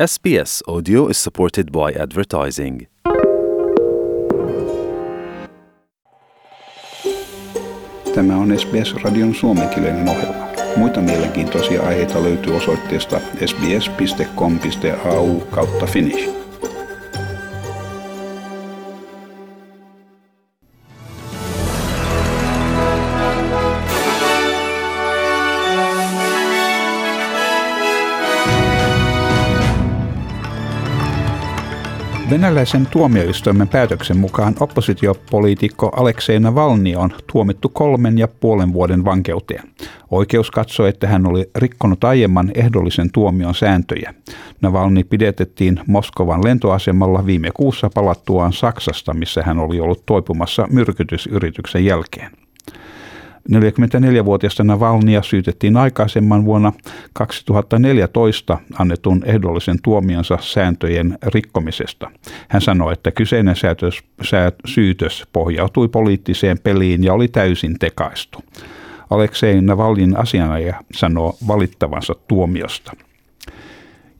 SBS Audio is supported by advertising. Tämä on SBS-radion suomenkielinen ohjelma. Muita mielenkiintoisia aiheita löytyy osoitteesta sbs.com.au/finnish. Venäläisen tuomioistuimen päätöksen mukaan oppositiopoliitikko Aleksei Navalni on tuomittu 3,5 vuoden vankeuteen. Oikeus katsoi, että hän oli rikkonut aiemman ehdollisen tuomion sääntöjä. Navalni pidätettiin Moskovan lentoasemalla viime kuussa palattuaan Saksasta, missä hän oli ollut toipumassa myrkytysyrityksen jälkeen. 44-vuotiaasta Navalnia syytettiin aikaisemman vuonna 2014 annetun ehdollisen tuomionsa sääntöjen rikkomisesta. Hän sanoi, että kyseinen syytös pohjautui poliittiseen peliin ja oli täysin tekaistu. Aleksei Navalnin asianajaja sanoo valittavansa tuomiosta.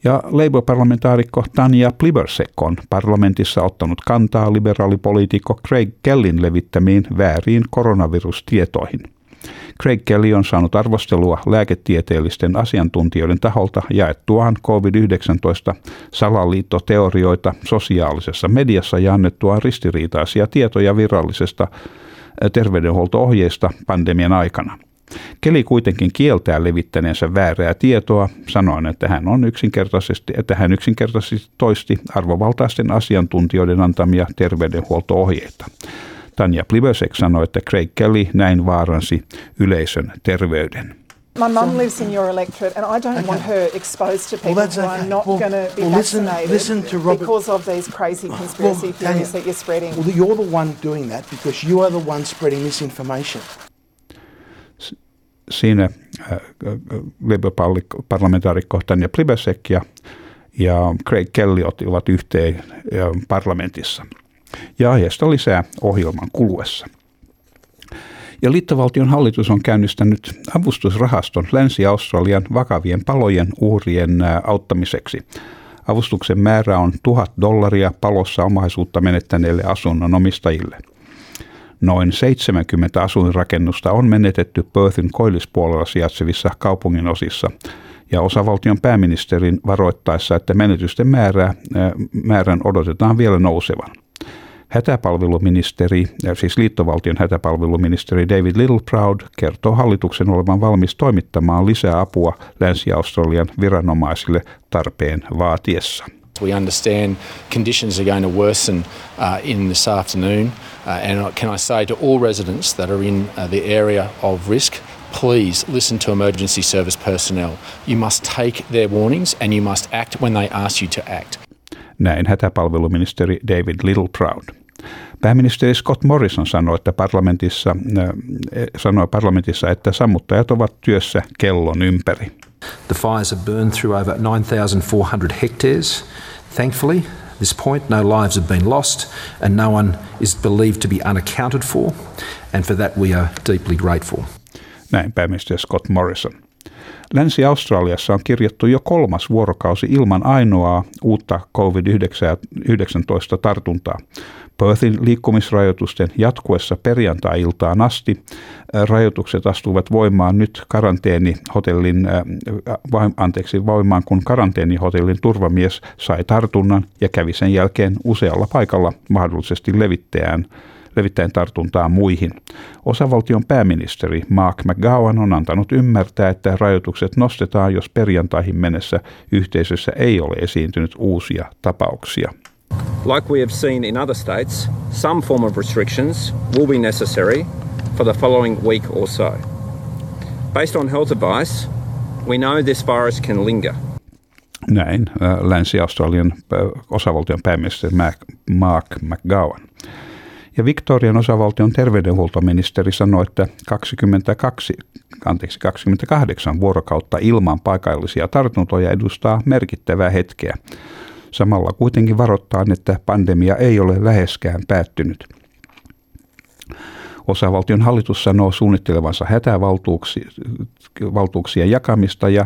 Ja Labour-parlamentaarikko Tanja Plibersek on parlamentissa ottanut kantaa liberaalipoliitikko Craig Kellyn levittämiin vääriin koronavirustietoihin. Craig Kelly on saanut arvostelua lääketieteellisten asiantuntijoiden taholta jaettuaan COVID-19 salaliittoteorioita sosiaalisessa mediassa ja annettuaan ristiriitaisia tietoja virallisesta terveydenhuolto-ohjeista pandemian aikana. Kelly kuitenkin kieltää levittäneensä väärää tietoa, sanoen, että hän yksinkertaisesti toisti arvovaltaisten asiantuntijoiden antamia terveydenhuolto-ohjeita. Tanja Plibersek sanoi, että Craig Kelly näin vaaransi yleisön terveyden. My mum lives in your electorate and I don't want her exposed to people who are not going to be vaccinated because of these crazy conspiracy theories that you're spreading. Well, you're the one doing that because you are the one spreading misinformation. Siinä Labour-parlamentaarikko Tanja Plibersek ja Craig Kelly ottivat yhteen parlamentissa. Ja aiheesta lisää ohjelman kuluessa. Ja liittovaltion hallitus on käynnistänyt avustusrahaston Länsi-Australian vakavien palojen uhrien auttamiseksi. Avustuksen määrä on $1,000 palossa omaisuutta menettäneille asunnonomistajille. Noin 70 asuinrakennusta on menetetty Perthin koillispuolella sijaitsevissa kaupunginosissa ja osavaltion pääministerin varoittaessa, että menetysten määrän odotetaan vielä nousevan. Liittovaltion hätäpalveluministeri David Littleproud kertoo hallituksen olevan valmis toimittamaan lisää apua Länsi-Australian viranomaisille tarpeen vaatiessa. We understand conditions are going to worsen in this afternoon and can I say to all residents that are in the area of risk, please listen to emergency service personnel. You must take their warnings and you must act when they ask you to act. Näin hätäpalveluministeri David Littleproud. Pääministeri Scott Morrison sanoi parlamentissa, että sammuttajat ovat työssä kellon ympäri. The fires have burned through over 9,400 hectares. Thankfully, at this point, no lives have been lost and no one is believed to be unaccounted for. And for that we are deeply grateful. Näin pääministeri Scott Morrison. Länsi-Australiassa on kirjattu jo 3. vuorokausi ilman ainoaa uutta COVID-19 tartuntaa. Perthin liikkumisrajoitusten jatkuessa perjantai-iltaan asti rajoitukset astuvat voimaan nyt kun karanteenihotellin turvamies sai tartunnan ja kävi sen jälkeen usealla paikalla mahdollisesti levittäen tartuntaa muihin. Osavaltion pääministeri Mark McGowan on antanut ymmärtää, että rajoitukset nostetaan, jos perjantaihin mennessä yhteisössä ei ole esiintynyt uusia tapauksia. Like we have seen in other states, some form of restrictions will be necessary for the following week or so. Based on health advice, we know this virus can linger. Näin Länsi-Australian osavaltion pääministeri Mark McGowan. Ja Victorian osavaltion terveydenhuoltoministeri sanoi, että 28 vuorokautta ilman paikallisia tartuntoja edustaa merkittävää hetkeä. Samalla kuitenkin varoittaa, että pandemia ei ole läheskään päättynyt. Osavaltion hallitus sanoo suunnittelevansa hätävaltuuksien jakamista ja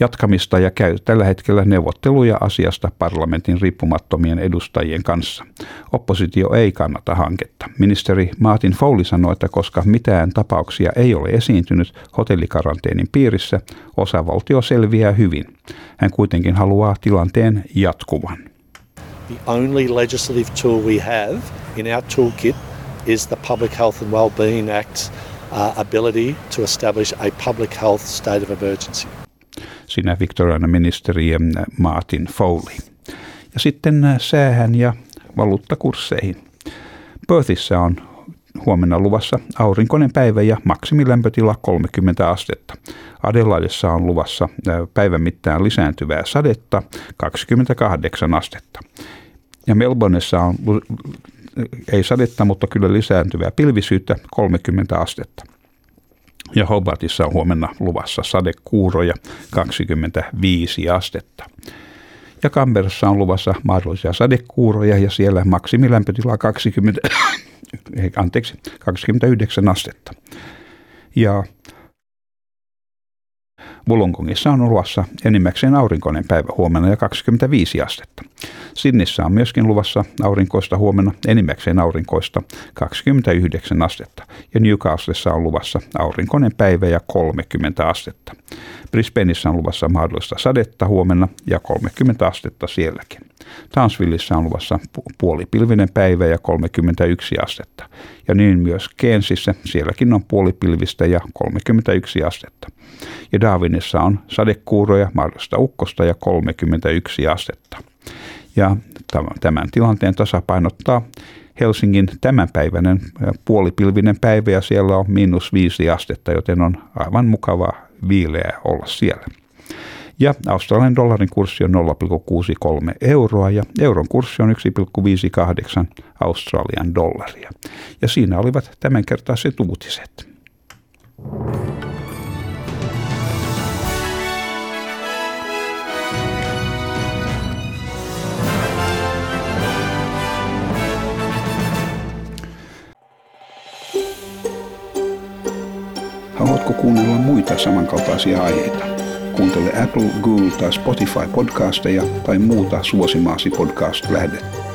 jatkamista ja käy tällä hetkellä neuvotteluja asiasta parlamentin riippumattomien edustajien kanssa. Oppositio ei kannata hanketta. Ministeri Martin Foley sanoi, että koska mitään tapauksia ei ole esiintynyt hotellikaranteenin piirissä, osavaltio selviää hyvin. Hän kuitenkin haluaa tilanteen jatkuvan. The only legislative tool we have in our toolkit is the Public Health and Wellbeing Act's ability to establish a public health state of emergency. Sinä Victorian ministeri Martin Foley. Ja sitten säähän ja valuuttakursseihin. Perthissä on huomenna luvassa aurinkoinen päivä ja maksimilämpötila 30 astetta. Adelaidessa on luvassa päivän mittaan lisääntyvää sadetta 28 astetta. Ja Melbourneissa on ei sadetta, mutta kyllä lisääntyvää pilvisyyttä 30 astetta. Ja Hobartissa on huomenna luvassa sadekuuroja 25 astetta. Ja Canberrassa on luvassa mahdollisia sadekuuroja ja siellä maksimilämpötila 29 astetta. Ja Wollongongissa on luvassa enimmäkseen aurinkoinen päivä huomenna ja 25 astetta. Sydneyssä on myöskin luvassa aurinkoista huomenna enimmäkseen aurinkoista 29 astetta. Ja Newcastlessa on luvassa aurinkoinen päivä ja 30 astetta. Brisbaneissa on luvassa mahdollista sadetta huomenna ja 30 astetta sielläkin. Townsvilleissa on luvassa puolipilvinen päivä ja 31 astetta. Ja niin myös Cairnsissa, sielläkin on puolipilvistä ja 31 astetta. Ja Darwinissa on sadekuuroja, mahdollista ukkosta ja 31 astetta. Ja tämän tilanteen tasapainottaa Helsingin tämänpäiväinen puolipilvinen päivä ja siellä on -5 astetta, joten on aivan mukavaa viileää olla siellä. Ja Australian dollarin kurssi on 0,63 euroa ja euron kurssi on 1,58 Australian dollaria. Ja siinä olivat tämänkertaiset uutiset. Haluatko kuunnella muita samankaltaisia aiheita? Kuuntele Apple, Google tai Spotify podcasteja tai muuta suosimaasi podcast-lähdettä.